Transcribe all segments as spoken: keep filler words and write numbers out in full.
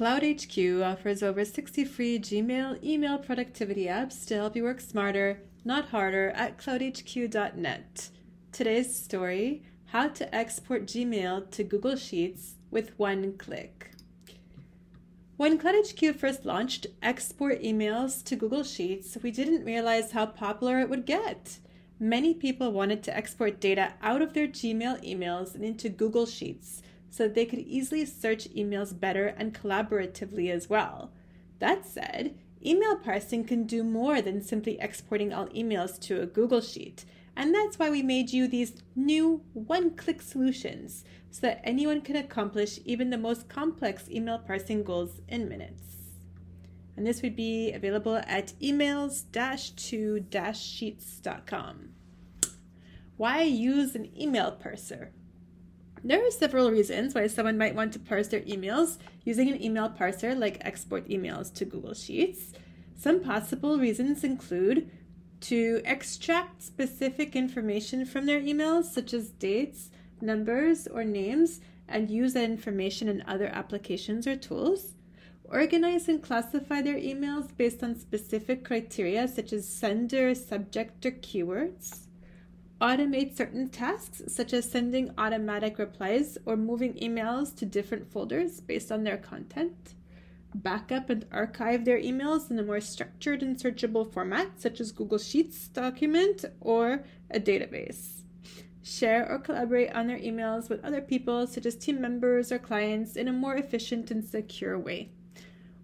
CloudHQ offers over sixty free Gmail email productivity apps to help you work smarter, not harder, at cloud H Q dot net. Today's story: how to export Gmail to Google Sheets with one click. When CloudHQ first launched export emails to Google Sheets, we didn't realize how popular it would get. Many people wanted to export data out of their Gmail emails and into Google Sheets so that they could easily search emails better and collaboratively as well. That said, email parsing can do more than simply exporting all emails to a Google Sheet. And that's why we made you these new one-click solutions so that anyone can accomplish even the most complex email parsing goals in minutes. And this would be available at emails dash to sheets dot com. Why use an email parser? There are several reasons why someone might want to parse their emails using an email parser like export emails to Google Sheets. Some possible reasons include to extract specific information from their emails, such as dates, numbers, or names, and use that information in other applications or tools. Organize and classify their emails based on specific criteria, such as sender, subject, or keywords. Automate certain tasks, such as sending automatic replies or moving emails to different folders based on their content. Backup and archive their emails in a more structured and searchable format, such as Google Sheets document or a database. Share or collaborate on their emails with other people, such as team members or clients, in a more efficient and secure way.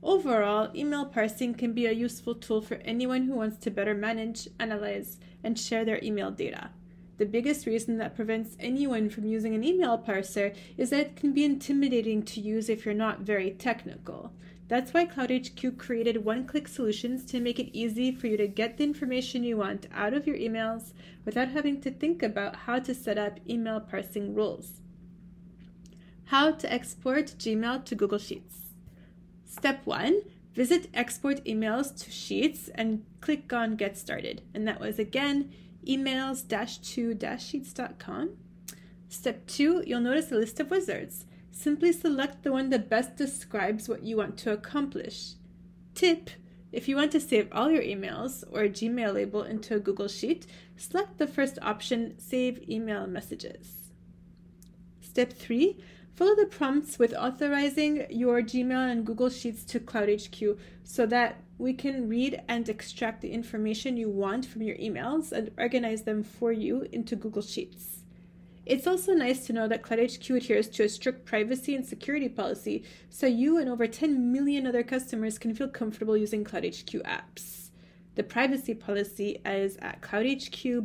Overall, email parsing can be a useful tool for anyone who wants to better manage, analyze, and share their email data. The biggest reason that prevents anyone from using an email parser is that it can be intimidating to use if you're not very technical. That's why CloudHQ created one-click solutions to make it easy for you to get the information you want out of your emails without having to think about how to set up email parsing rules. How to export Gmail to Google Sheets. Step one, visit Export Emails to Sheets and click on Get Started. And that was, again, emails dash to sheets dot com. Step two, you'll notice a list of wizards. Simply select the one that best describes what you want to accomplish. Tip: if you want to save all your emails or a Gmail label into a Google Sheet, select the first option, Save Email Messages. Step three, follow the prompts with authorizing your Gmail and Google Sheets to CloudHQ so that we can read and extract the information you want from your emails and organize them for you into Google Sheets. It's also nice to know that CloudHQ adheres to a strict privacy and security policy, so you and over ten million other customers can feel comfortable using CloudHQ apps. The privacy policy is at cloudhq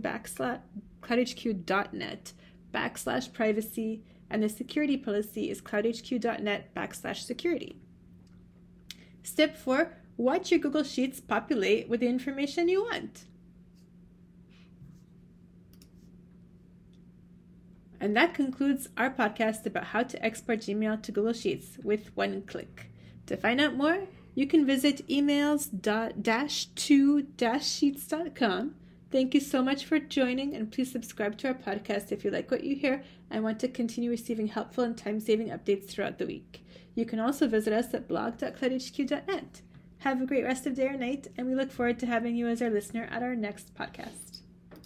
dot net backslash privacy, and the security policy is cloudhq dot net backslash security. Step four, watch your Google Sheets populate with the information you want. And that concludes our podcast about how to export Gmail to Google Sheets with one click. To find out more, you can visit emails dash to sheets dot com. Thank you so much for joining, and please subscribe to our podcast if you like what you hear and want to continue receiving helpful and time-saving updates throughout the week. You can also visit us at blog dot cloud H Q dot net. Have a great rest of day or night, and we look forward to having you as our listener at our next podcast.